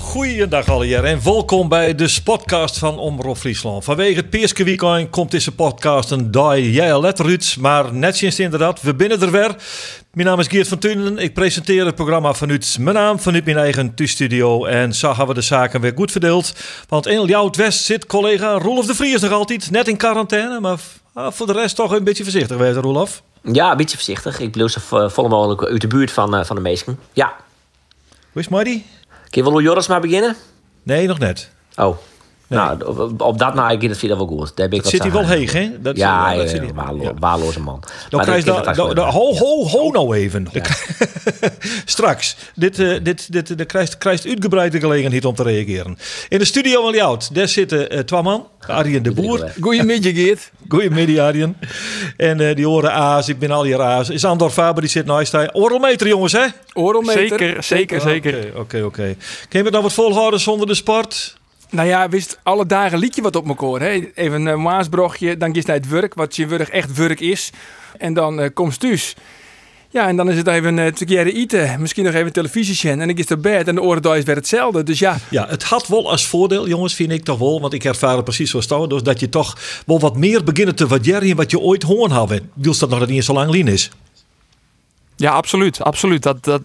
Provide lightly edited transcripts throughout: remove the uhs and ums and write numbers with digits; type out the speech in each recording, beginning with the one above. Goedendag alweer en welkom bij de SportCast van Omrop Fryslân. Vanwege het Peerske weekend komt deze podcast een dag jij letter uit, maar net sinds inderdaad, we binnen er weer. Mijn naam is Geert van Thunen, ik presenteer het programma vanuit mijn naam, vanuit mijn eigen thuisstudio. En zo hebben we de zaken weer goed verdeeld, want in Ljouwert-West zit collega Rolf de Vries nog altijd, net in quarantaine, maar voor de rest toch een beetje voorzichtig wezen, Rolf. Ja, een beetje voorzichtig. Ik bleef zo vol mogelijk uit de buurt van de meesten. Ja. Hoe is Marty? Kun je wel Joris maar beginnen? Nee, nog net. Oh, nee. Nou, op dat na ik vind dat wel goed. Daar ben ik dat zit hij wel heeg, hè? Dat ja, ja, ja, waarloze man. Dan krijg je ho nou even. Ja. Straks. Dit krijgt uitgebreide gelegenheid om te reageren. In de studio van Ljouwert, daar zitten twee man. Arjen de Boer. Goeiemiddag, Geert. Goeiemiddag, Arjen. En die horen A's, ik ben al die A's. Is Andor Faber, die zit naast hij. Oralmeter, jongens, hè? Oralmeter. Zeker. Oké. Kun je het nou wat volhouden zonder de sport? Nou ja, wist alle dagen liedje wat op mekaar. Hè? Even een maasbrochtje, dan kies naar het werk, wat je werk echt werk is. En dan komst thuis. Ja, en dan is het even te keren eten. Misschien nog even televisie zien. En ik is naar bed en de oren is weer hetzelfde. Dus ja. Ja, het had wel als voordeel, jongens, vind ik toch wel. Want ik ervaar het precies zoals het dus dat je toch wel wat meer begint te waarderen in wat je ooit hoorn had. Wielst dat nog dat niet zo lang lien is. Ja, absoluut.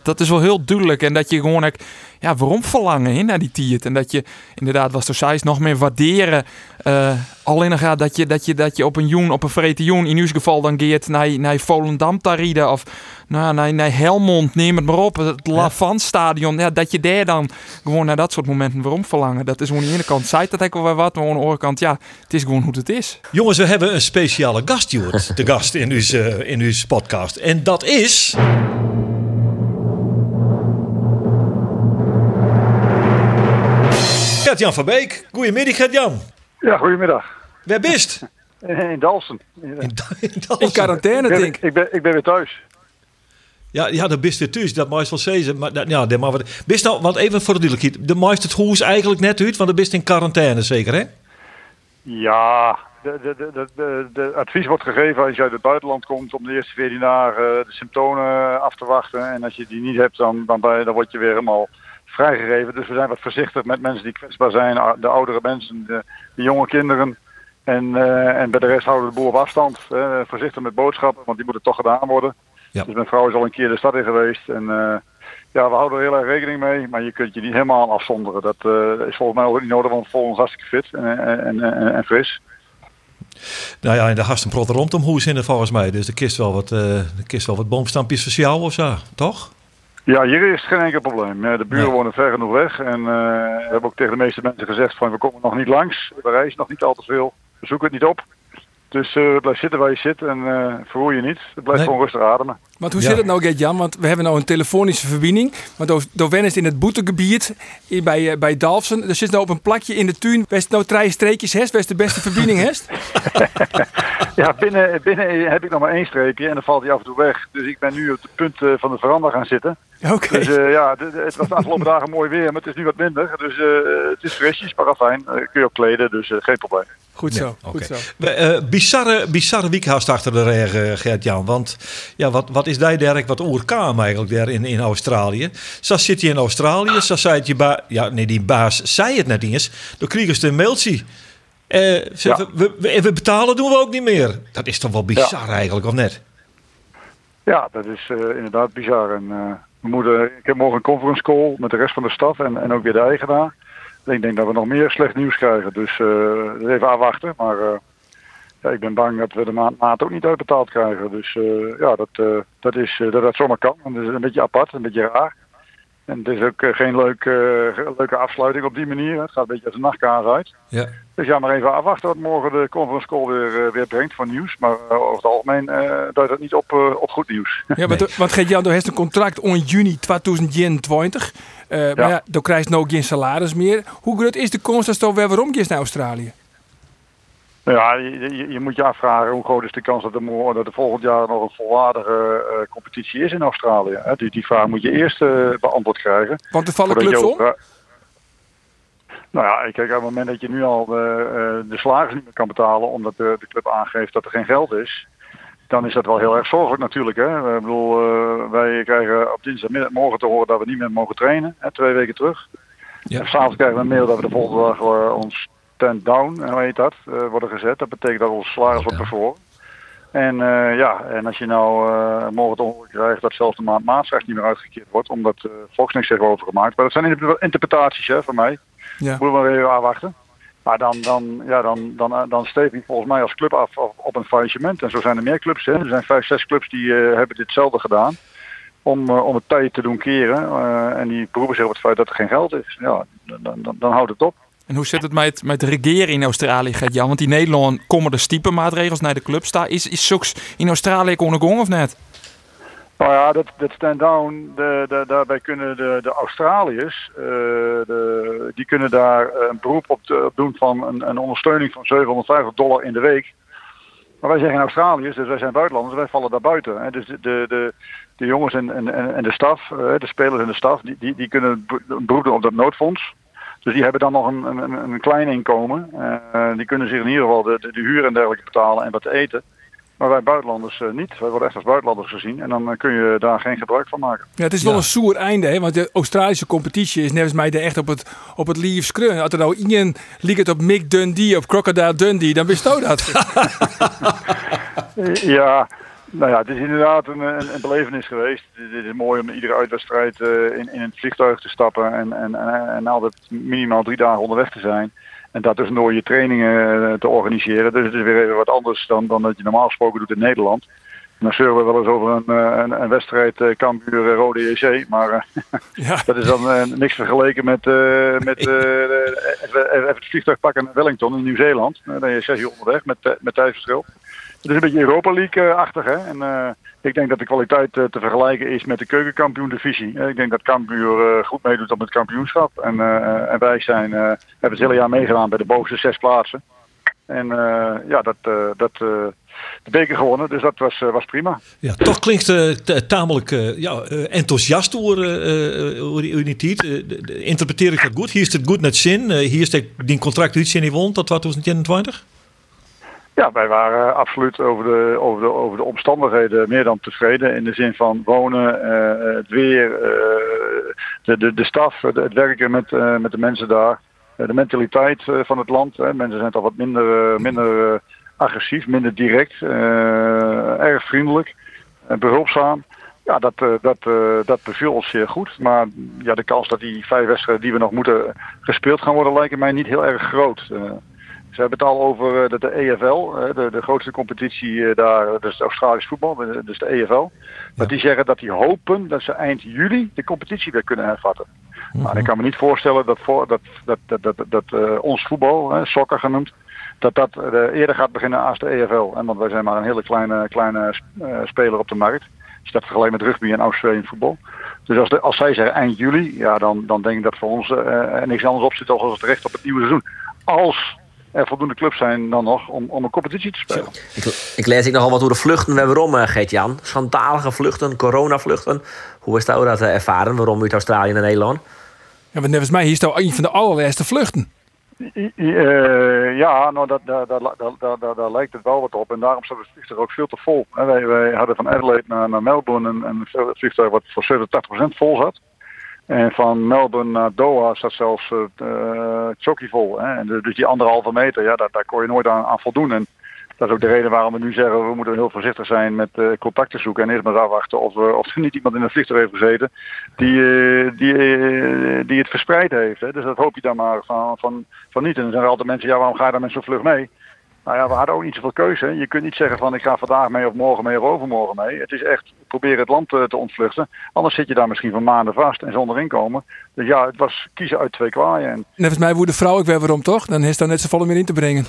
Dat is wel heel duidelijk. En dat je gewoon ook, ja, waarom verlangen he, naar die tiert? En dat je inderdaad, was de size nog meer waarderen. Alleen nog gaat dat je op een joen, op een vrete joen, in uw geval dan geert naar Volendam taride of naar Helmond, neem het maar op, het Lavanstadion. Ja, dat je daar dan gewoon naar dat soort momenten waarom verlangen. Dat is aan de ene kant, zei dat ik wel wat, maar aan de andere kant, ja, het is gewoon hoe het is. Jongens, we hebben een speciale gast, Jord, de gast in uw podcast. En dat is... Gertjan Verbeek. Goedemiddag, Gertjan. Ja, goedemiddag. Waar bist? In Dalfsen. In quarantaine, denk ik. Ik ben weer thuis. Ja, dan bist weer thuis. Dat maakt wel zezen. Maar bist nou, want even voor de duidelijkheid. De maakt het hoes eigenlijk net uit, want dan bist in quarantaine zeker, hè? Ja, de advies wordt gegeven als je uit het buitenland komt om de eerste 14 dagen de symptomen af te wachten. En als je die niet hebt, dan word je weer helemaal... vrijgegeven. Dus we zijn wat voorzichtig met mensen die kwetsbaar zijn. De oudere mensen, de jonge kinderen. En bij de rest houden we de boel op afstand. Voorzichtig met boodschappen, want die moeten toch gedaan worden. Ja. Dus mijn vrouw is al een keer de stad in geweest. En we houden er heel erg rekening mee. Maar je kunt je niet helemaal afzonderen. Dat is volgens mij ook niet nodig, want we voelen ons hartstikke fit en fris. Nou ja, en daar haast een prot rondom hoe zinnen volgens mij. Dus de kist wel wat boomstampjes voor jou of zo, toch? Ja, hier is geen enkel probleem. De buren wonen ver genoeg weg. En hebben ook tegen de meeste mensen gezegd van we komen nog niet langs. We reizen nog niet al te veel. We zoeken het niet op. Dus blijf zitten waar je zit en verroer je niet. Het blijft gewoon rustig ademen. Want hoe zit het nou, Gert-Jan? Want we hebben nou een telefonische verbinding. Want Doven is in het boetegebied bij Dalfsen. Er zit nou op een plakje in de tuin. West nou 3 streekjes hest? West de beste verbinding hest? Ja, binnen heb ik nog maar 1 streekje en dan valt hij af en toe weg. Dus ik ben nu op de punt van de veranda gaan zitten. Okay. Dus het was de afgelopen dagen mooi weer, maar het is nu wat minder. Dus het is frisjes, maar afijn. Kun je ook kleden, dus geen probleem. Goed zo. Ja, okay. Goed zo. Bizarre week haast achter de rug, Gert-Jan. Want ja, wat is daar derk wat oerkaam eigenlijk daar in Australië? Zo zit je in Australië, zo zei het je baas... Ja, nee, die baas zei het net eens. Dan kregen ze een mailtje. We betalen doen we ook niet meer. Dat is toch wel bizar eigenlijk, of net? Ja, dat is inderdaad bizar. En... ik heb morgen een conference call met de rest van de staf en ook weer de eigenaar. Ik denk dat we nog meer slecht nieuws krijgen. Dus even afwachten. Maar ik ben bang dat we de maand ook niet uitbetaald krijgen. Dus dat zomaar kan. Want het is een beetje apart, een beetje raar. En het is ook geen leuke afsluiting op die manier. Het gaat een beetje als een nachtkaars uit. Ja. Dus ja, maar even afwachten wat morgen de conference call weer brengt voor nieuws. Maar over het algemeen duidt dat niet op goed nieuws. Ja, maar want Gert-Jan, heeft een contract in juni 2021. Maar ja, dan krijg je nou geen salaris meer. Hoe groot is de kans dat je weer waarom gaat naar Australië? Ja, je moet je afvragen hoe groot is de kans dat er volgend jaar nog een volwaardige competitie is in Australië. Hè? Die vraag moet je eerst beantwoord krijgen. Want er vallen clubs om? Nou ja, kijk, op het moment dat je nu al de salaris niet meer kan betalen omdat de club aangeeft dat er geen geld is, dan is dat wel heel erg zorgelijk natuurlijk. Hè? Ik bedoel, wij krijgen op dinsdagmorgen te horen dat we niet meer mogen trainen, hè, 2 weken terug. Ja. En s'avonds krijgen we een mail dat we de volgende dag ons tent down, hoe heet dat, worden gezet. Dat betekent dat ons salaris wordt bevroren. En als je nou morgen het ongeluk krijgt dat zelfs de maand maandrecht niet meer uitgekeerd wordt, omdat Volksniks zich overgemaakt. Maar dat zijn interpretaties van mij. Ja. Moeten we maar even aanwachten. Maar dan steek ik volgens mij als club af op een faillissement. En zo zijn er meer clubs. Hè. Er zijn 5, 6 clubs die hebben ditzelfde gedaan. Om het tijd te doen keren. En die beroepen zich op het feit dat er geen geld is. Ja, dan houdt het op. En hoe zit het met regeren in Australië, Gertjan? Want in Nederland komen er stiepe maatregels naar de clubs. Is zulks in Australië koning of net? Nou ja, dat stand-down, daarbij kunnen de Australiërs, die kunnen daar een beroep op doen van een ondersteuning van $750 in de week. Maar wij zijn geen Australiërs, dus wij zijn buitenlanders, wij vallen daar buiten. Hè? Dus de jongens en de staf, de spelers en de staf, die kunnen een beroep doen op dat noodfonds. Dus die hebben dan nog een klein inkomen. Die kunnen zich in ieder geval de huur en dergelijke betalen en wat eten. Maar wij buitenlanders niet. Wij worden echt als buitenlanders gezien. En dan kun je daar geen gebruik van maken. Ja, het is wel een soer einde. Hè? Want de Australische competitie is net mij echt op het liefst krun. Als er nou iemand liegt op Mick Dundee of Crocodile Dundee, dan wist je dat. Ja, nou ja, het is inderdaad een belevenis geweest. Het is mooi om iedere uitwedstrijd in het vliegtuig te stappen. En altijd minimaal 3 dagen onderweg te zijn. En dat dus door je trainingen te organiseren. Dus het is weer even wat anders dan dat je normaal gesproken doet in Nederland. En dan zeuren we wel eens over een wedstrijd Cambuur-Rode JC. Maar ja. Dat is dan niks vergeleken met het vliegtuig pakken naar Wellington in Nieuw-Zeeland. Dan ben je 6 uur onderweg met tijdverschil. Het is een beetje Europa League-achtig. Hè? En ik denk dat de kwaliteit te vergelijken is met de keukenkampioen-divisie. Ik denk dat Cambuur goed meedoet op het kampioenschap. En wij hebben het hele jaar meegedaan bij de bovenste 6 plaatsen. En de beker gewonnen, dus dat was prima. Ja, toch klinkt tamelijk enthousiast over United. Interpreteer ik dat goed? Hier is het goed naar het zin. Hier is die contract die je niet won tot 2021? Ja, wij waren absoluut over de omstandigheden meer dan tevreden. In de zin van wonen, het weer, de staf, het werken met de mensen daar. De mentaliteit van het land. Hè. Mensen zijn toch wat minder agressief, minder direct. Erg vriendelijk en behulpzaam. Ja, dat beviel ons zeer goed. Maar ja, de kans dat die 5 wedstrijden die we nog moeten gespeeld gaan worden lijken mij niet heel erg groot. Ze hebben het al over dat de EFL, de grootste competitie daar, dus Australisch voetbal, dus de EFL. Ja. Dat die zeggen dat die hopen dat ze eind juli de competitie weer kunnen hervatten. Mm-hmm. Maar ik kan me niet voorstellen dat ons voetbal, soccer genoemd, dat eerder gaat beginnen als de EFL. Hè? Want wij zijn maar een hele kleine speler op de markt. Dus dat vergelijkt met rugby en Australian voetbal. Dus als zij zeggen eind juli, ja, dan denk ik dat voor ons niks anders op zit dan als het recht op het nieuwe seizoen. Als er voldoende clubs zijn dan nog om een competitie te spelen. Ik lees ik nogal wat over de vluchten en waarom, Gertjan. Schandalige vluchten, coronavluchten. Hoe is dat ervaren? Waarom uit Australië naar Nederland? Ja, want volgens mij is dat een van de allerlaatste vluchten. Daar lijkt het wel wat op. En daarom staat het vliegtuig ook veel te vol. Wij hadden van Adelaide naar Melbourne een vliegtuig wat voor 87% vol zat. En van Melbourne naar Doha zat zelfs chockeyvol. Hè? En dus die 1,5 meter, ja, daar kon je nooit aan voldoen. En dat is ook de reden waarom we nu zeggen, we moeten heel voorzichtig zijn met contacten zoeken. En eerst maar afwachten of er niet iemand in een vliegtuig heeft gezeten die het verspreid heeft. Hè? Dus dat hoop je dan maar van niet. En dan zeggen altijd mensen, ja, waarom ga je daar met zo'n vlucht mee? Nou ja, we hadden ook niet zoveel keuze. Je kunt niet zeggen van ik ga vandaag mee of morgen mee of overmorgen mee. Het is echt proberen het land te ontvluchten. Anders zit je daar misschien van maanden vast en zonder inkomen. Dus ja, het was kiezen uit 2 kwaaien. En volgens mij woede vrouw ik weer waarom toch? Dan is daar net zoveel meer in te brengen.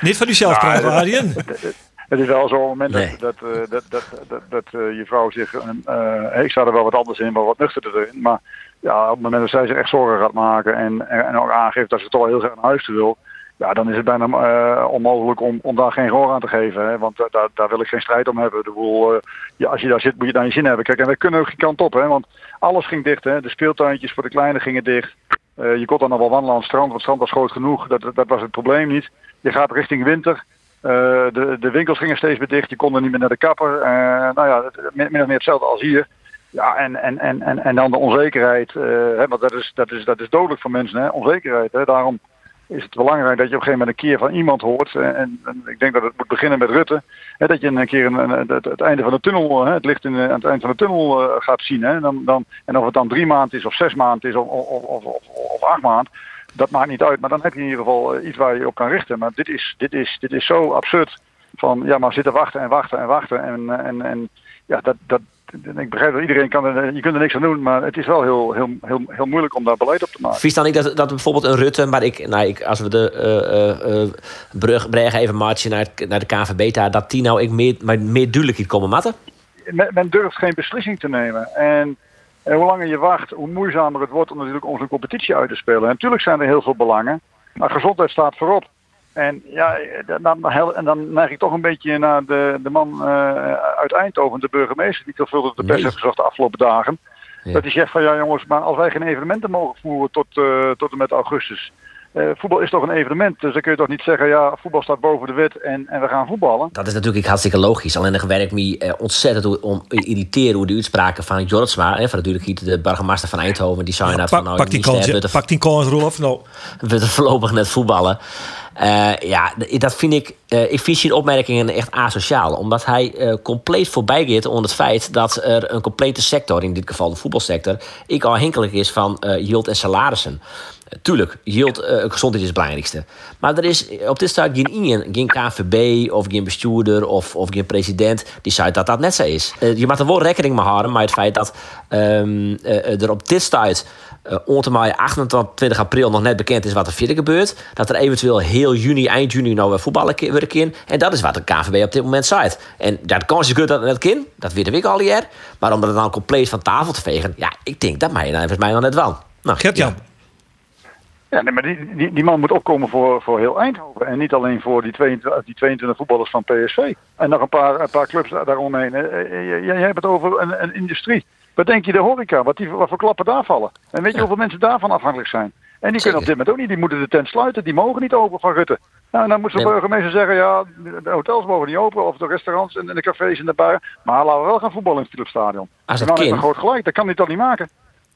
Niet van jezelf praten, Arjen. Het is wel zo op het moment dat je vrouw zich... ik sta er wel wat anders in, maar wat nuchterder erin. Maar ja, op het moment dat zij zich echt zorgen gaat maken en ook aangeeft dat ze toch heel graag naar huis toe wil... Ja, dan is het bijna onmogelijk om daar geen gehoor aan te geven. Hè? Want daar wil ik geen strijd om hebben. Als je daar zit, moet je het naar je zin hebben. Kijk, en wij kunnen ook geen kant op. Hè? Want alles ging dicht. Hè? De speeltuintjes voor de kleine gingen dicht. Je kon dan nog wel wandelen aan het strand. Want het strand was groot genoeg. Dat was het probleem niet. Je gaat richting winter. De winkels gingen steeds meer dicht. Je kon er niet meer naar de kapper. Min of meer hetzelfde als hier. Ja, en dan de onzekerheid. Hè? Want dat is dodelijk voor mensen. Hè? Onzekerheid. Hè? Daarom is het belangrijk dat je op een gegeven moment een keer van iemand hoort. En ik denk dat het moet beginnen met Rutte. Hè, dat je een keer het einde van de tunnel, hè, het licht aan het eind van de tunnel gaat zien. Hè, en of het dan 3 maanden is of 6 maanden is of 8 maanden, dat maakt niet uit. Maar dan heb je in ieder geval iets waar je op kan richten. Maar dit is zo absurd. Van ja, maar zitten wachten en wachten en wachten. Ik begrijp dat iedereen je kunt er niks aan doen, maar het is wel heel moeilijk om daar beleid op te maken. Vies dan niet dat bijvoorbeeld een Rutte, maar als we de brug brengen even matchen naar de KNVB daar, dat die nou meer duidelijk komen matten? Men durft geen beslissing te nemen. En hoe langer je wacht, hoe moeizamer het wordt om natuurlijk onze competitie uit te spelen. En natuurlijk zijn er heel veel belangen, maar gezondheid staat voorop. En ja, dan neig ik toch een beetje naar de man uit Eindhoven, de burgemeester, die veelvuldig de pers heeft gezocht de afgelopen dagen. Ja. Dat die zegt van ja jongens, maar als wij geen evenementen mogen voeren tot en met augustus. Voetbal is toch een evenement, dus dan kun je toch niet zeggen ja, voetbal staat boven de wet en we gaan voetballen. Dat is natuurlijk hartstikke logisch. Alleen dan werkt me ontzettend om irriteren hoe de uitspraken van Jortsma, van natuurlijk de burgemeester van Eindhoven, die zei dat van nou, pak die kans Rolf, nou. We voorlopig net voetballen. Dat vind ik. Ik vind zijn opmerkingen echt asociaal. Omdat hij compleet voorbij gaat om het feit dat er een complete sector, in dit geval de voetbalsector, afhankelijk is van yield en salarissen. Tuurlijk, yield, gezondheid is het belangrijkste. Maar er is op dit staat geen KNVB of geen bestuurder of geen president die zei dat dat net zo is. Je mag er wel rekening mee houden, maar het feit dat er op dit staat ongeveer 28 april nog net bekend is wat er verder gebeurt. Dat er eventueel heel juni, eind juni nou weer voetballen weer in. En dat is wat de KNVB op dit moment zegt. En dat kan je dat net kind, dat weet ik al jaar. Maar om dat dan compleet van tafel te vegen, ja, ik denk dat mij dan net wel. Nou, Gertjan. Ja, nee, maar die man moet opkomen voor heel Eindhoven. En niet alleen voor die 22 voetballers van PSV. En nog een paar clubs daaromheen. Jij hebt het over een industrie. Wat denk je de horeca? Wat voor klappen daar vallen? En weet je hoeveel mensen daarvan afhankelijk zijn? En die kunnen op dit moment ook niet. Die moeten de tent sluiten. Die mogen niet open van Rutte. Nou, en dan moet de burgemeester zeggen, ja, de hotels mogen niet open. Of de restaurants en de cafés en de baren. Maar laten we wel gaan voetballen in het Philipsstadion. En dan heeft een groot gelijk. Dat kan hij toch niet maken?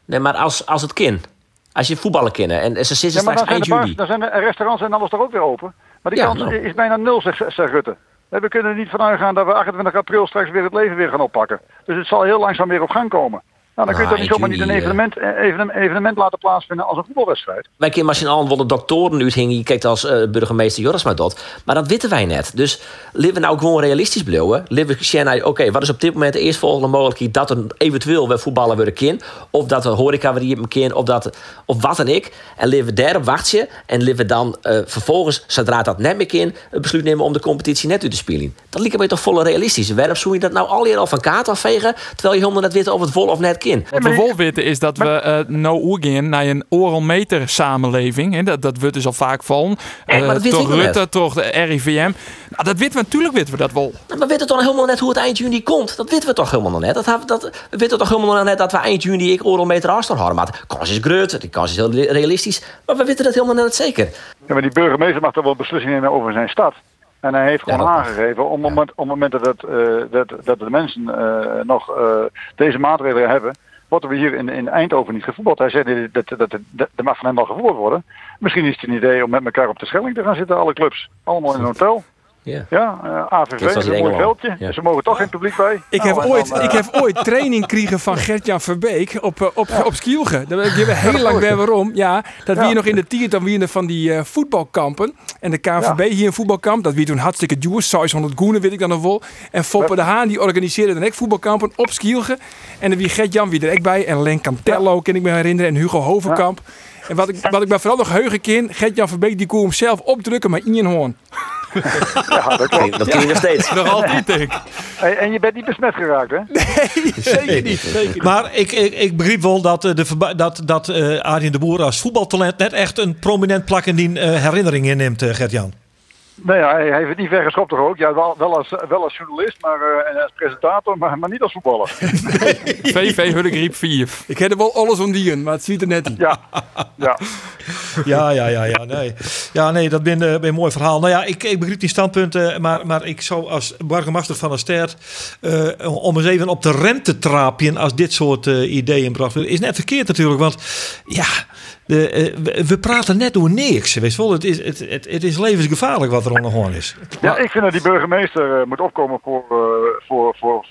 Nee, maar als het kind... Als je voetballen kennen en ze zitten straks eind juli. Dan zijn de restaurants en alles toch ook weer open. Maar die kans is bijna 0, zegt Rutte. We kunnen er niet vanuit gaan dat we 28 april straks weer het leven weer gaan oppakken. Dus het zal heel langzaam weer op gang komen. Nou, dan kun je toch niet zomaar niet een evenement laten plaatsvinden als een voetbalwedstrijd. Wij kunnen maar zien allen wat de doktoren uithingen. Je kijkt als burgemeester Jorisma dat. Maar dat weten wij net. Dus laten we nou gewoon realistisch blijven. Oké, wat is op dit moment de eerstvolgende mogelijkheid dat er eventueel weer voetballen worden kan? Of dat de horeca weer hier kan? Of wat dan ook. En laten we daarop wachten. En laten we dan vervolgens, zodra dat net meer kan, het besluit nemen om de competitie net uit te spelen. Dat lijkt mij toch volle realistisch. Waarom zou je dat nou al hier al van kaart afvegen? Terwijl je helemaal net weet of het vol of net in. Wat we wel weten is dat we nou gaan naar een oralmeter samenleving. He, dat wordt dus al vaak van. Toch Rutte, toch de RIVM. Nou, dat weten we natuurlijk, weten we dat wel. Maar we weten toch helemaal net hoe het eind juni komt. Dat weten we toch helemaal nog net. We weten toch helemaal nog net dat we eind juni ik oralmeter afstand houden. De kans is groot, de kans is heel realistisch. Maar we weten dat helemaal net zeker. Ja, maar die burgemeester mag toch wel beslissingen nemen over zijn stad. En hij heeft gewoon aangegeven, op het moment dat de mensen nog deze maatregelen hebben, worden we hier in Eindhoven niet gevoetbald. Hij zei, dat mag van hem wel gevoerd worden. Misschien is het een idee om met elkaar op de Schelling te gaan zitten, alle clubs. Allemaal in een hotel. Yeah. Ja, AVV, dat is een mooi veldje. Ja. Ze mogen toch geen publiek bij. Ik heb ooit training gekregen van Gertjan Verbeek op Skielge. Daar ben ik heel lang weer waarom. Ja, dat we hier nog in de tiert, dan weer van die voetbalkampen. En de KNVB hier een voetbalkamp. Dat wie toen hartstikke duur. 600 goenen, weet ik dan nog wel. En Foppe de Haan, die organiseerde dan ook voetbalkampen op Skielge. En dan wie Gertjan weer er ook bij. En Len Cantello, kan ik me herinneren. En Hugo Hovenkamp. Ja. En wat ik me vooral nog heugen kan, Gertjan Verbeek die kon hem zelf opdrukken, maar in je hoorn. Ja, dat klopt. Dat kun je nog steeds. Nog altijd, denk ik. En je bent niet besmet geraakt, hè? Nee, zeker niet. Zeker. Maar ik begreep wel dat Arjen de Boer als voetbaltalent net echt een prominent plak in die herinnering inneemt, Gertjan. Nou ja, hij heeft het niet weggeschopt toch ook? Ja, wel als journalist en als presentator, maar niet als voetballer. VV Hullekriep 4. Ik heb er wel alles om dieren, maar het ziet er net niet. Ja, nee. Ja, nee, dat ben een mooi verhaal. Nou ja, ik begrijp die standpunten, maar ik zou als burgemeester van Aster om eens even op de rem te trapen als dit soort ideeën bracht. Is net verkeerd natuurlijk, want ja... We praten net door niks. Weet je wel? Het is levensgevaarlijk wat er onder hoorn is. Ja, ik vind dat die burgemeester moet opkomen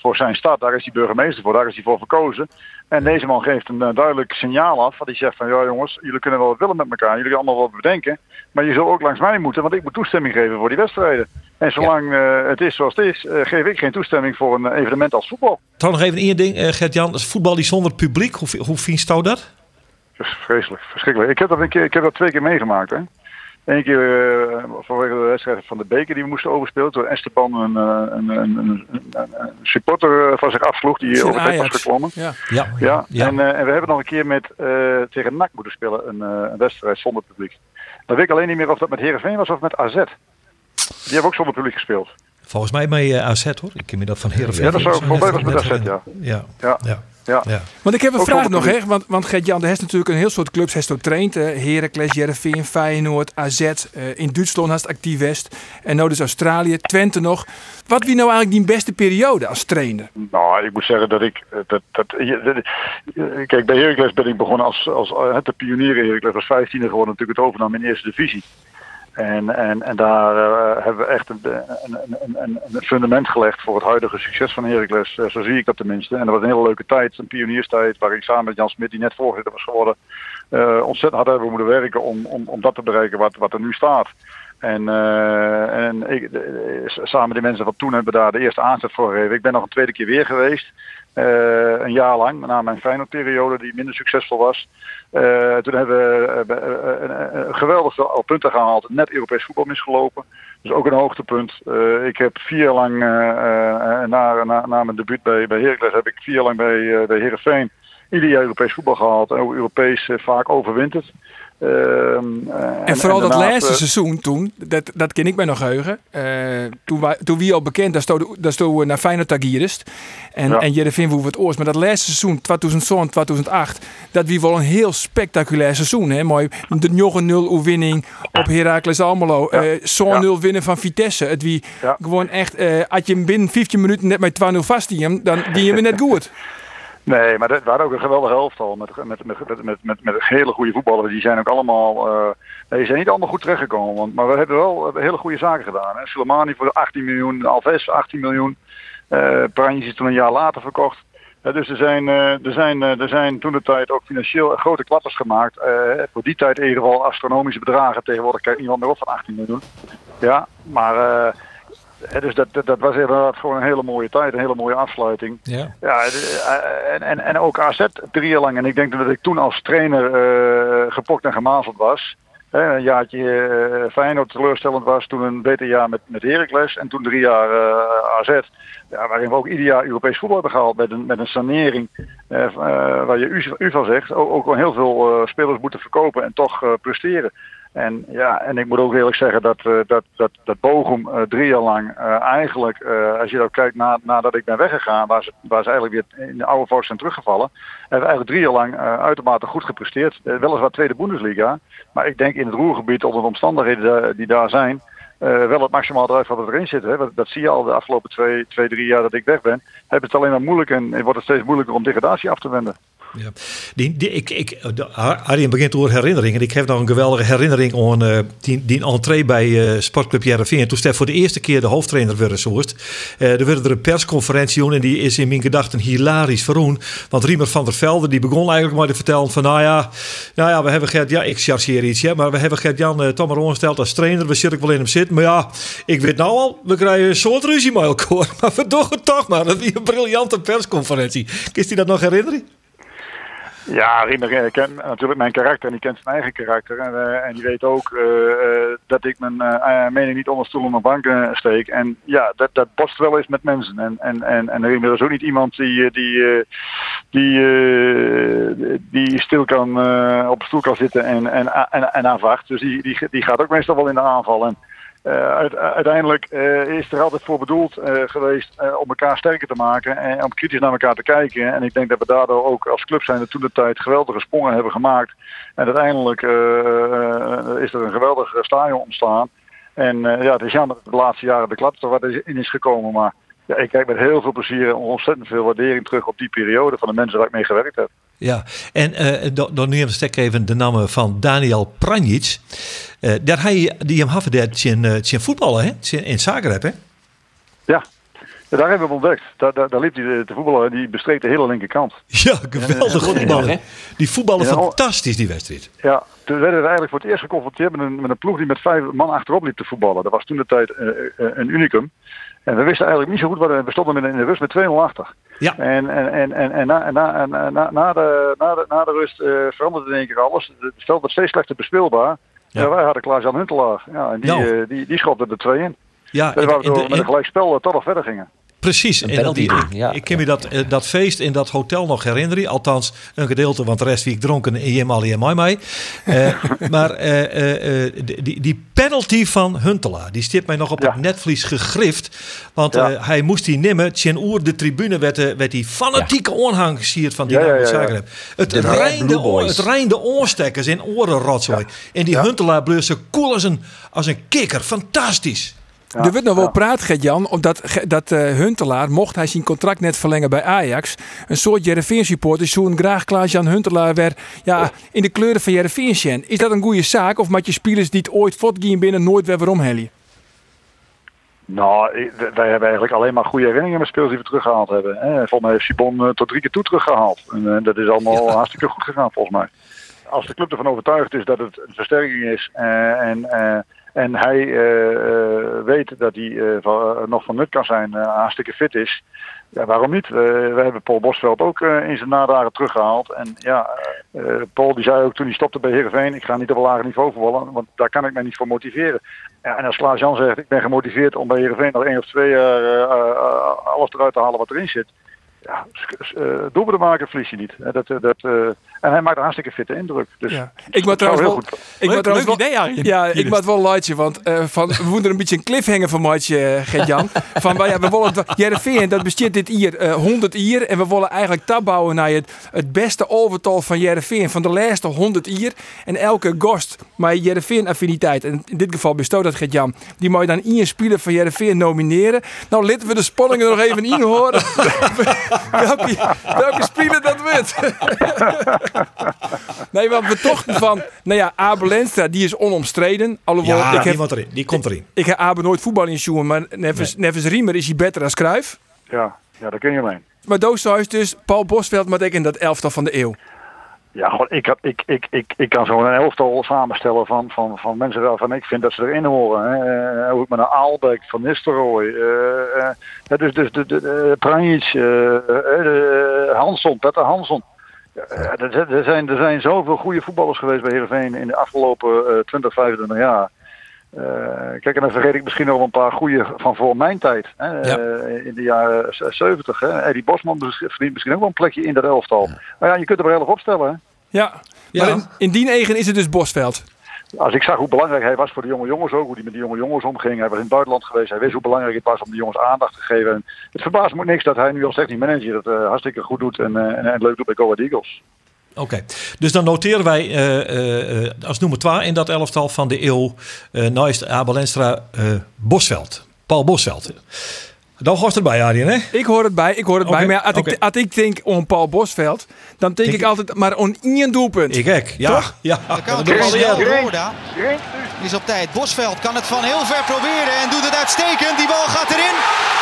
voor zijn stad. Daar is die burgemeester voor, daar is hij voor verkozen. En deze man geeft een duidelijk signaal af. Want hij zegt van, ja jongens, jullie kunnen wel wat willen met elkaar. Jullie allemaal wat bedenken. Maar je zult ook langs mij moeten, want ik moet toestemming geven voor die wedstrijden. En zolang het is zoals het is, geef ik geen toestemming voor een evenement als voetbal. Trouwens nog even één ding, Gertjan. Voetbal die zonder publiek, hoe vindt jou dat? Vreselijk, verschrikkelijk. Ik heb dat 2 keer meegemaakt. Hè. Eén keer vanwege de wedstrijd van de beker die we moesten overspelen. Toen Esteban een supporter van zich afsloeg die over het was geklommen. Ja. En we hebben nog een keer tegen NAC moeten spelen. Een wedstrijd zonder publiek. Dan weet ik alleen niet meer of dat met Jerefin was of met AZ. Die hebben ook zonder publiek gespeeld. Volgens mij met AZ hoor. Ik ken me dat van Heerenveen. Ja, dat zou volgens mij was met AZ, ja. Want ik heb een vraag nog, hè? Want Gertjan, er is natuurlijk een heel soort clubs heeft getraind. Heracles, Jerefin, Feyenoord, AZ. In Duitsland had het actief West. En nou dus Australië, Twente nog. Wat wie nou eigenlijk die beste periode als trainer? Nou, ik moet zeggen dat ik... Kijk, bij Heracles ben ik begonnen als de pionier in Heracles. Was 15e geworden natuurlijk het overnam in de eerste divisie. En daar hebben we echt een fundament gelegd voor het huidige succes van Heracles. Zo zie ik dat tenminste. En dat was een hele leuke tijd, een pionierstijd, waar ik samen met Jan Smit, die net voorzitter was geworden, ontzettend hard hebben moeten werken om dat te bereiken wat er nu staat. En ik samen de mensen van toen hebben daar de eerste aanzet voor gegeven. Ik ben nog een 2e keer weer geweest. Een jaar lang, na mijn Feyenoordperiode die minder succesvol was. Toen hebben we geweldig veel punten gehaald. Net Europees voetbal misgelopen. Dus ook een hoogtepunt. Ik heb 4 jaar lang, na mijn debuut bij Heracles, heb ik 4 jaar lang bij Heerenveen ieder jaar Europees voetbal gehaald. En ook Europees vaak overwinterd. En vooral en dat laatste seizoen toen, dat ken ik mij nog heugen. Toen wie al bekend, dat stond naar Feyenoord Tagierist. En Jerefin woef het oors. Maar dat laatste seizoen, 2007, 2008, dat wie wel een heel spectaculair seizoen. Hè? Mooi, de 9-0 winning op Heracles Almelo. Zo'n 0 winnen van Vitesse. Het wie gewoon echt, had je binnen 15 minuten net met 2-0 vast, dan die je me net goed. Nee, maar dat waren ook een geweldige elftal met hele goede voetballers. Die zijn ook allemaal, die zijn niet allemaal goed terechtgekomen. Maar we hebben wel hele goede zaken gedaan. Hè. Soleimani voor 18 miljoen, Alves 18 miljoen. Pranjic is toen een jaar later verkocht. Dus er zijn toen de tijd ook financieel grote klappers gemaakt. Voor die tijd in ieder geval astronomische bedragen. Tegenwoordig kijkt niemand meer op van 18 miljoen. Ja, maar... Dus dat was inderdaad gewoon een hele mooie tijd, een hele mooie afsluiting. Ja. Ja, en ook AZ 3 jaar lang. En ik denk dat ik toen als trainer gepokt en gemazeld was. Een jaartje Feyenoord teleurstellend was. Toen een beter jaar met Heracles. En toen 3 jaar AZ. Ja, waarin we ook ieder jaar Europees voetbal hebben gehaald. Met een sanering. Waar je UvA zegt. Ook al heel veel spelers moeten verkopen en toch presteren. En ik moet ook eerlijk zeggen dat Bochum 3 jaar lang eigenlijk, als je dan kijkt nadat ik ben weggegaan, waar ze eigenlijk weer in de oude vorm zijn teruggevallen, hebben we eigenlijk 3 jaar lang uitermate goed gepresteerd. Weliswaar tweede Bundesliga, maar ik denk in het Ruhrgebied onder de omstandigheden die daar zijn, wel het maximaal eruit wat erin zit. Hè? Dat zie je al de afgelopen 2-3 jaar dat ik weg ben. Hebben het alleen maar moeilijk en wordt het steeds moeilijker om degradatie af te wenden. Ja. Arjen begint door herinneringen. Ik heb nog een geweldige herinnering aan die entree bij Sportclub Jereveen. Toen Stef voor de eerste keer de hoofdtrainer werd zoest. Er werd er een persconferentie en die is in mijn gedachten hilarisch verroen. Want Riemer van der Velde die begon eigenlijk maar te vertellen van nou ja, we hebben Gertjan, ik chargeer iets, maar we hebben Gertjan Tommer aangesteld als trainer. We zitten ook wel in hem zitten. Maar ja, ik weet nou al, we krijgen een soort ruzie met elkaar. Maar we doen het toch maar. Dat is een briljante persconferentie. Kun je dat nog herinneren? Ja, Riemer kent natuurlijk mijn karakter en die kent zijn eigen karakter. En die weet ook dat ik mijn mening niet onder stoel en bank steek. En ja, dat botst wel eens met mensen. En Riemer is ook niet iemand die stil kan op de stoel kan zitten en aanvacht. Dus die gaat ook meestal wel in de aanval. En uiteindelijk is er altijd voor bedoeld geweest om elkaar sterker te maken en om kritisch naar elkaar te kijken. En ik denk dat we daardoor ook als club zijn toen de tijd geweldige sprongen hebben gemaakt. En uiteindelijk is er een geweldig stadion ontstaan. En ja, het is jammer dat de laatste jaren de klap er wat in is gekomen. Maar ja, ik kijk met heel veel plezier en ontzettend veel waardering terug op die periode van de mensen waar ik mee gewerkt heb. Ja, en dan neem ik even de naam van Daniel Pranjic. Daar hij die hem had zijn voetballen, hè? In Zagreb, hè? Ja, daar hebben we hem ontdekt. Daar liep hij te voetballen en die bestreed de hele linkerkant. Ja, geweldig voetballen. Ja, die voetballen fantastisch, die wedstrijd. Ja, toen werden we eigenlijk voor het eerst geconfronteerd met een ploeg die met 5 man achterop liep te voetballen. Dat was toen de tijd een unicum. En we wisten eigenlijk niet zo goed waar we stonden in de rust met 2-0 achter. Ja. En na de rust veranderde in één keer alles. Het veld werd steeds slechter bespeelbaar. Ja. En wij hadden Klaas Jan Huntelaar. Ja, en die schopte er 2 in. Ja, dus waardoor we met een gelijkspel toch nog verder gingen. Precies. Ik ken me dat feest in dat hotel nog herinneren. Althans, een gedeelte, want de rest wie ik dronken in Jemali en Maimai. Maar die penalty van Huntelaar, die stipt mij nog op het netvlies gegrift. Want hij moest die nemen. Tjen Oer, de tribune, werd die fanatieke onhang gesierd van die Dynamo Zagreb. Het reinde oorstekkers in orenrotzooi. Ja. En die Huntelaar bleef zo cool als een kikker. Fantastisch. Ja, er wordt nog wel praat, Gertjan, omdat Huntelaar, mocht hij zijn contract net verlengen bij Ajax, een soort Jerefin-supporter zo'n graag Klaas-Jan Huntelaar weer in de kleuren van Jerefin zijn. Is dat een goede zaak of moet je spelers die het ooit voortgaan binnen nooit weer omhellen? Nou, wij hebben eigenlijk alleen maar goede herinneringen met spelers die we teruggehaald hebben. Volgens mij heeft Sibon tot 3 keer toe teruggehaald. En dat is allemaal hartstikke goed gegaan, volgens mij. Als de club ervan overtuigd is dat het een versterking is en hij weet dat hij nog van nut kan zijn, hartstikke fit is. Ja, waarom niet? We hebben Paul Bosveld ook in zijn nadagen teruggehaald. En ja, Paul die zei ook toen hij stopte bij Heerenveen, ik ga niet op een lager niveau voetballen, want daar kan ik mij niet voor motiveren. Ja, en als Klaas-Jan zegt, ik ben gemotiveerd om bij Heerenveen al 1 of 2 jaar alles eruit te halen wat erin zit. Ja, doel te maken verlies je niet. En hij maakt een hartstikke fitte indruk. Dus ja. Ik maak trouwens wel leuk idee, Arjen. Ja, ik maak wel luidje, want we moeten een beetje een cliffhanger van maatje, Gertjan. Van, we willen Jereveen, dat bestaat dit hier 100 jaar. En we willen eigenlijk tabouwen naar het beste overtal van Jereveen van de laatste 100 jaar. En elke gast met Jereveen affiniteit, en in dit geval bestaat dat Gertjan, die mag je dan in speler van Jereveen nomineren. Nou, laten we de spanning er nog even in horen. Welke speler dat wordt? Nee, want we tochten van... Nou ja, Abe Lenstra, die is onomstreden. Alhoewel, ja, die komt erin. Ik heb Abe nooit voetbal in schoen, maar nevens Riemer is hij beter als Cruijff. Ja, dat kun je meen. Maar Dooshuis dus, Paul Bosveld, maar ik in dat elftal van de eeuw. Ja, God, ik kan zo'n elftal samenstellen van mensen waarvan ik vind dat ze erin horen. Hoe ik me naar Aalbeek, Van Nistelrooy, Pranjic, Hansson, Petter Hansson. Er zijn zoveel goede voetballers geweest bij Heerenveen in de afgelopen 20, 25 jaar. Kijk, en dan vergeet ik misschien nog een paar goede van voor mijn tijd. In de jaren 70. Eddie Bosman verdient misschien ook wel een plekje in dat elftal. Ja. Maar ja, je kunt er maar heel erg opstellen. Hè? Ja, maar in die eigen is het dus Bosveld. Als ik zag hoe belangrijk hij was voor de jonge jongens ook, hoe hij met de jonge jongens omging. Hij was in het buitenland geweest, hij wist hoe belangrijk het was om de jongens aandacht te geven. En het verbaast me niks dat hij nu als technisch manager het hartstikke goed doet en leuk doet bij Go Ahead Eagles. Oké, dus dan noteren wij als nummer 2 in dat elftal van de eeuw naast Abe Lenstra Bosveld, Paul Bosveld. Dan hoort het bij, Arjen, hè? Ik hoor het bij. Maar als ik denk om Paul Bosveld, dan denk ik altijd maar om één doelpunt. Ik hek, ja. Toch? Ja. Is op tijd. Bosveld kan het van heel ver proberen en doet het uitstekend. Die bal gaat erin.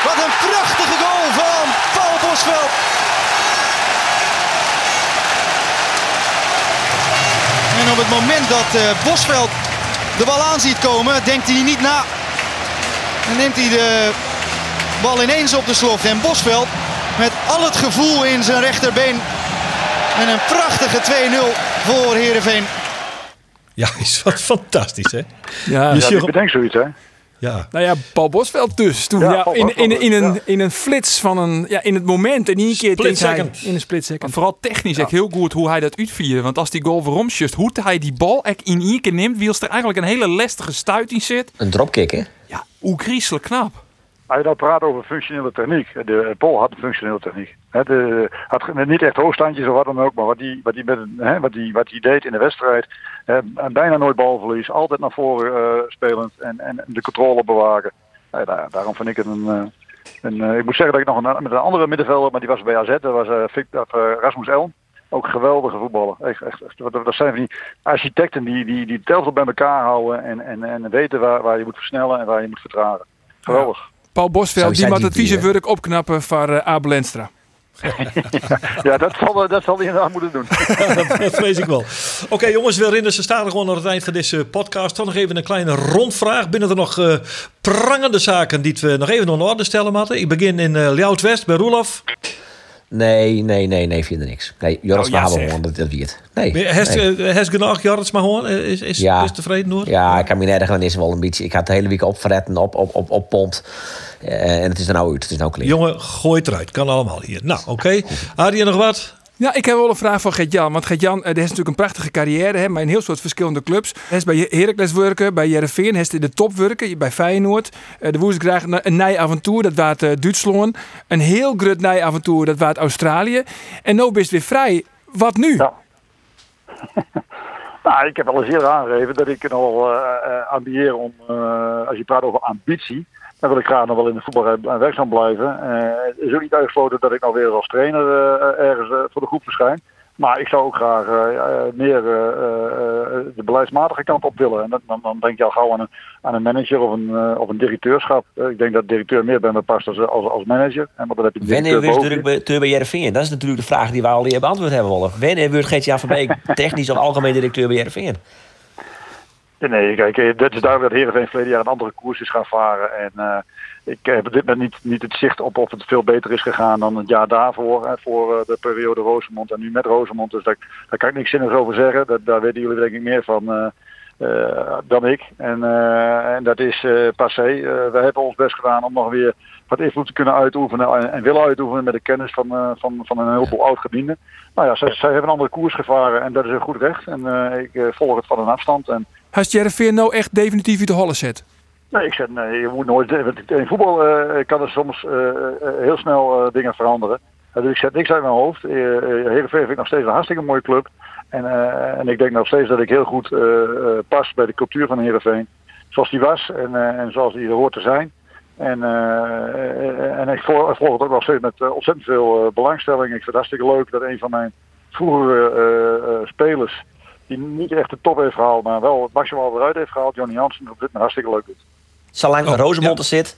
Wat een prachtige goal van Paul Bosveld. En op het moment dat Bosveld de bal aan ziet komen, denkt hij niet na. Dan neemt hij de bal ineens op de slof en Bosveld met al het gevoel in zijn rechterbeen En een prachtige 2-0 voor Heerenveen. Ja, is wat fantastisch, hè? Ja, ja, ik bedenk zoiets, hè? Ja. Nou ja, Paul Bosveld dus. Toen, ja, in een flits van een... Ja, in het moment. En in keer denkt hij, in een split second. Vooral technisch echt heel goed hoe hij dat uitvierde. Want als die goal veromstjust, hoe hij die bal echt in één keer neemt, wiels er eigenlijk een hele lastige stuit in zit. Een dropkick, hè? Ja, hoe griezelig knap. Als je dan praat over functionele techniek. Paul had een functionele techniek. Had niet echt hoogstandjes of wat dan ook. Maar wat hij deed in de wedstrijd. Bijna nooit balverlies. Altijd naar voren spelend. En de controle bewaken. Daarom vind ik het een... Ik moet zeggen dat ik nog met een andere middenvelder. Maar die was bij AZ. Dat was Rasmus Elm. Ook geweldige voetballen. Echt, dat zijn van die architecten die telkens bij elkaar houden. En weten waar je moet versnellen en waar je moet vertragen. Geweldig. Ja. Paul Bosveld, die mag het vieze werk opknappen van Abe Lenstra. Ja, dat zal hij inderdaad moeten doen. Dat vrees ik wel. Oké, jongens, we herinneren ze staan gewoon aan het eind van deze podcast. Dan nog even een kleine rondvraag. Binnen er nog prangende zaken die we nog even in orde stellen moeten? Ik begin in Ljouwert-West bij Roelof. Nee, vind er niks. Nee, Joris maar gewoon, dat wie het. Heeft genoeg Joris maar gewoon? Is tevreden hoor? Ja, ik kan me nergens aan is wel een beetje. Ik had de hele week opfretten, op pompt. En het is er nou uit, het is nou clean. Jongen, gooi het eruit, kan allemaal hier. Nou, oké. Arjen, nog wat? Ja, ik heb wel een vraag van Gertjan. Want Gertjan heeft natuurlijk een prachtige carrière. Hè, maar in heel soort verschillende clubs. Hij is bij Heracles werken, bij Jerefin. Hij is in de top werken, bij Feyenoord. De woens graag een nieuw avontuur. Dat waard Duitsland. Een heel groot nieuw avontuur. Dat waard Australië. En nu ben je weer vrij. Wat nu? Ja. Nou, ik heb al eens eerder aangegeven dat ik al ambieer om... als je praat over ambitie... Dan wil ik graag nog wel in de voetbal werkzaam blijven. Het is ook niet uitgesloten dat ik nou weer als trainer ergens voor de groep verschijn. Maar ik zou ook graag meer de beleidsmatige kant op willen. En dan denk je al gauw aan een manager of een directeurschap. Ik denk dat directeur meer bij me past als manager. Wanneer wordt Tur bij Jereveen? Dat is natuurlijk de vraag die we al hier beantwoord hebben, Wolf. Wanneer wordt Gertjan Verbeek technisch of algemeen directeur bij Jereveen? Nee, kijk, het is duidelijk dat Heerenveen verleden jaar een andere koers is gaan varen. En ik heb op dit moment niet het zicht op of het veel beter is gegaan dan het jaar daarvoor. Voor de periode Rozemond en nu met Rozemond. Dus daar kan ik niks zinnigs over zeggen. Daar weten jullie denk ik meer van dan ik. En dat is passé. We hebben ons best gedaan om nog weer wat invloed te kunnen uitoefenen en willen uitoefenen met de kennis van een heleboel oud-gedienden. Nou ja, zij hebben een andere koers gevaren en dat is een goed recht. En ik volg het van een afstand. En heeft Jereveen nou echt definitief in de holle zet? Nee, ik zeg nee, je moet nooit. In voetbal kan er soms heel snel dingen veranderen. Dus ik zet niks uit mijn hoofd. Heerenveen vind ik nog steeds een hartstikke mooie club. En ik denk nog steeds dat ik heel goed pas bij de cultuur van Heerenveen. Zoals die was en zoals die er hoort te zijn. En ik volg het ook nog steeds met ontzettend veel belangstelling. Ik vind het hartstikke leuk dat een van mijn vroegere spelers, die niet echt de top heeft gehaald, maar wel het maximaal eruit heeft gehaald. Johnny Jansen, dat dit me hartstikke leuk doet. Zolang Rozemond er zit,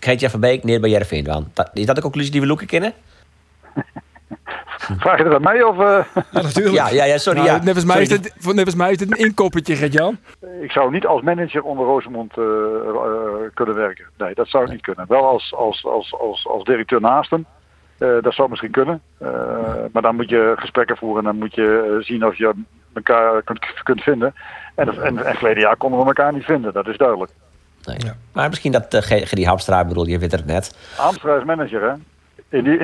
Gertjan Verbeek neer bij Jereveen. Is dat de conclusie die we Loeken kennen? Vraag je dat aan mij of... Ja, natuurlijk. Ja, sorry. Nou, ja. Net als mij is dit een inkoppertje, Gertjan. Ik zou niet als manager onder Rozemond kunnen werken. Nee, dat zou ik niet kunnen. Wel als directeur naast hem. Dat zou misschien kunnen. Maar dan moet je gesprekken voeren en dan moet je zien of je elkaar kunt vinden. En verleden jaar konden we elkaar niet vinden, dat is duidelijk. Nee. Ja. Maar misschien dat die Hamstra, bedoel je, weet het net. Hamstra is manager, hè?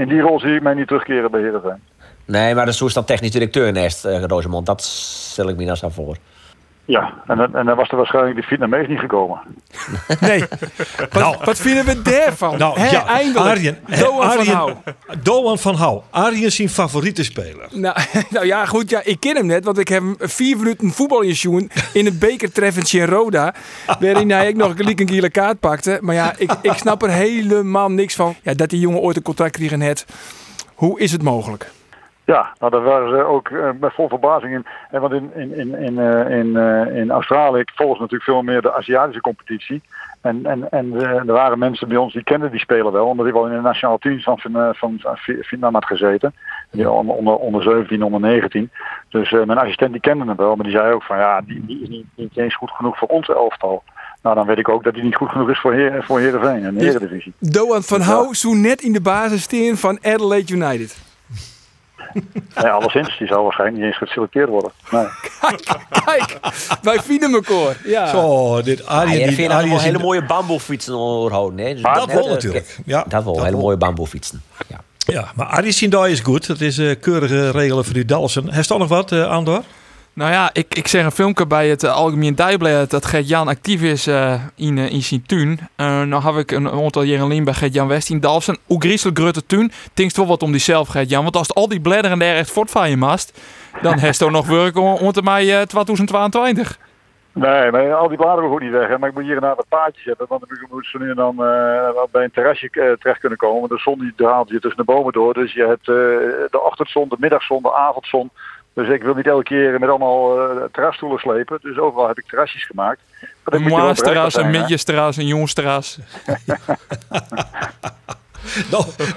In die rol zie ik mij niet terugkeren bij Heerenveen. Nee, maar zo is dan technisch directeur naast Rozemond. Dat stel ik me nou zo voor. Ja, en dan was er waarschijnlijk de Vietnamees niet gekomen. Nee. Wat vinden we daarvan? Nou, ja. Eindelijk. Doan Van Houw. Arjen zijn favoriete speler. Nou, ik ken hem net. Want ik heb hem 4 minuten voetbaljesjoen in het bekertreffentje in Roda. Waarin hij ook nog een gele kaart pakte. Maar ja, ik snap er helemaal niks van. Ja, dat die jongen ooit een contract kreeg en het. Hoe is het mogelijk? Ja, nou, daar waren ze ook met vol verbazing in. En want in Australië volgen ze natuurlijk veel meer de Aziatische competitie. En er waren mensen bij ons die kenden die speler wel. Omdat hij wel in de nationale teams van Vietnam had gezeten. Onder 17, onder 19. Dus mijn assistent die kende hem wel. Maar die zei ook van ja, die is niet eens goed genoeg voor ons elftal. Nou, dan weet ik ook dat hij niet goed genoeg is voor Heerenveen en de Eredivisie. Doan Van Houw zo net in de basis steen van Adelaide United. Nee, alleszins. Die zal waarschijnlijk niet eens geselecteerd worden. Nee. Kijk. Wij vinden elkaar. Ja. Zo, dit Arjen... Ja, Jerefin had allemaal hele mooie bamboefietsen onderhouden. Hè. Dus dat wel natuurlijk. Ja, dat wel, hele mooie bamboefietsen. Ja. Ja, maar Arjen Sindai is goed. Dat is keurige regelen voor die Dalfsen. Heeft er nog wat, Andor? Nou ja, ik zeg een filmpje bij het Algemeen Dagblad dat Gertjan actief is in zijn tuin. Nou heb ik een aantal jaren bij Gertjan West in Dalfsen. Hoe griezelig grote tuin, tinkst wel wat om die zelf, Gertjan. Want als al die bladeren daar echt voort van je mast, dan heeft er nog werk onder mij 2022. Nee, al die bladeren goed niet weg. Hè. Maar ik moet hier en daar wat paadjes hebben. Want dan moet je zo nu en dan bij een terrasje terecht kunnen komen. Want de zon die draalt je tussen de bomen door. Dus je hebt de ochtendzon, de middagzon, de avondzon. Dus ik wil niet elke keer met allemaal terrasstoelen slepen. Dus overal heb ik terrasjes gemaakt. Een moasterras, een midjesterras, een jongsterras.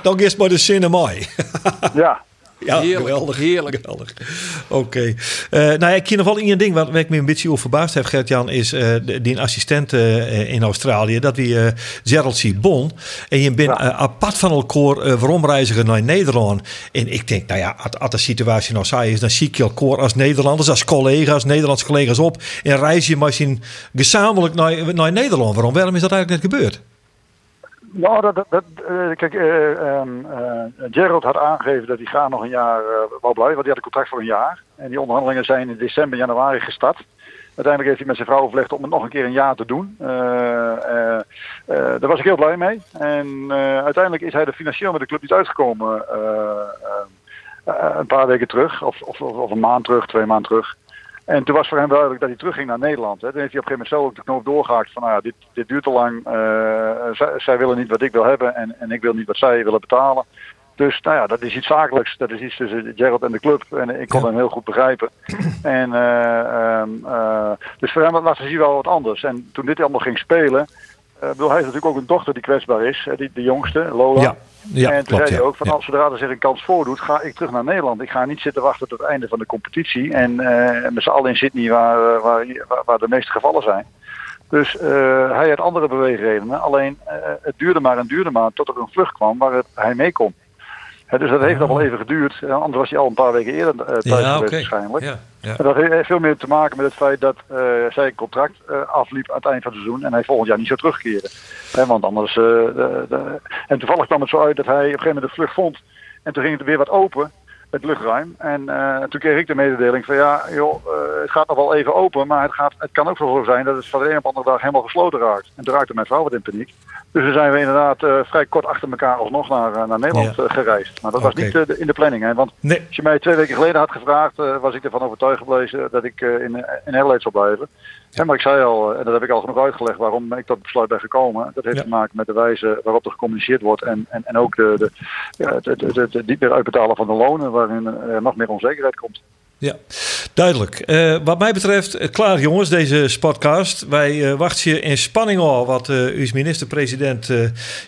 Dan is maar de zin in mij. Ja. Ja, heerlijk, geweldig. Oké. Nou, ik zie nog wel één ding wat ik me een beetje over verbaasd heb, Gertjan, is die assistent in Australië, dat we Gerald C. Bon. En je bent apart van elkaar waarom reizigen naar Nederland. En ik denk, nou ja, als de situatie nou saai is, dan zie ik je elkaar als Nederlanders, als collega's, Nederlandse collega's op. En reis je misschien gezamenlijk naar Nederland. Waarom is dat eigenlijk net gebeurd? Nou, kijk, Gerald had aangegeven dat hij graag nog een jaar wou blijven, want hij had een contract voor een jaar. En die onderhandelingen zijn in december, januari gestart. Uiteindelijk heeft hij met zijn vrouw overlegd om het nog een keer een jaar te doen. Daar was ik heel blij mee. En uiteindelijk is hij er financieel met de club niet uitgekomen een paar weken terug, of een maand terug, 2 maanden terug. En toen was voor hem duidelijk dat hij terugging naar Nederland. Hè. Toen heeft hij op een gegeven moment zelf ook de knoop doorgehaakt van dit duurt te lang. Zij willen niet wat ik wil hebben en ik wil niet wat zij willen betalen. Dus nou ja, dat is iets zakelijks. Dat is iets tussen Gerald en de club. En ik kon hem heel goed begrijpen. En, dus voor hem laat ze zien wel wat anders. En toen dit allemaal ging spelen... hij heeft natuurlijk ook een dochter die kwetsbaar is. De jongste, Lola. Ja, en toen klopt, zei hij ook, van zodra er zich een kans voordoet, ga ik terug naar Nederland. Ik ga niet zitten wachten tot het einde van de competitie. En met z'n allen in Sydney, waar de meeste gevallen zijn. Dus hij had andere beweegredenen. Alleen, het duurde maar tot er een vlucht kwam waar hij mee kon. Dus dat heeft nog wel even geduurd. Anders was hij al een paar weken eerder thuis geweest waarschijnlijk. Ja. En dat heeft veel meer te maken met het feit dat zijn contract afliep aan het eind van het seizoen. En hij volgend jaar niet zou terugkeren. Want anders... En toevallig kwam het zo uit dat hij op een gegeven moment de vlucht vond. En toen ging het weer wat open, het luchtruim. En toen kreeg ik de mededeling van het gaat nog wel even open. Maar het kan ook zo zijn dat het van de een op de andere dag helemaal gesloten raakt. En toen raakte mijn vrouw wat in paniek. Dus dan zijn we inderdaad vrij kort achter elkaar alsnog naar Nederland gereisd. Maar dat was niet in de planning. Hè? Want als je mij 2 weken geleden had gevraagd, was ik ervan overtuigd gebleven dat ik in Adelaide zou blijven. Ja. Maar ik zei al, en dat heb ik al genoeg uitgelegd waarom ik tot besluit ben gekomen. Dat heeft te maken met de wijze waarop er gecommuniceerd wordt. En ook het niet meer uitbetalen van de lonen, waarin nog meer onzekerheid komt. Ja, duidelijk. Wat mij betreft, klaar jongens, deze sportcast. Wij wachten je in spanning al wat uw minister-president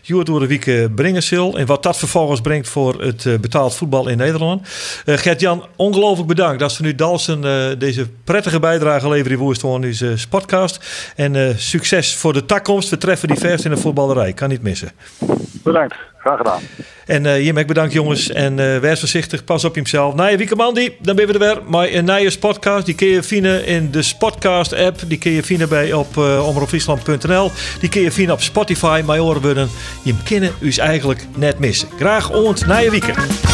Ljouwert door de week brengen zal. En wat dat vervolgens brengt voor het betaald voetbal in Nederland. Gertjan, ongelooflijk bedankt dat ze nu Dalfsen deze prettige bijdrage leveren in Woerstoorn, deze sportcast. En succes voor de toekomst. We treffen die vers in de voetballerij. Kan niet missen. Bedankt. Graag gedaan. En Jim, ik bedankt jongens. En wees voorzichtig, pas op jezelf. Na je weekendmandi, dan ben we er weer. Maar een nieuwe podcast, die kun je vinden in de Sportcast app. Die kun je vinden op omropfryslân.nl. Die kun je vinden op Spotify. Mijn oren worden. Je kunt ons eigenlijk net missen. Graag ons na je weekend.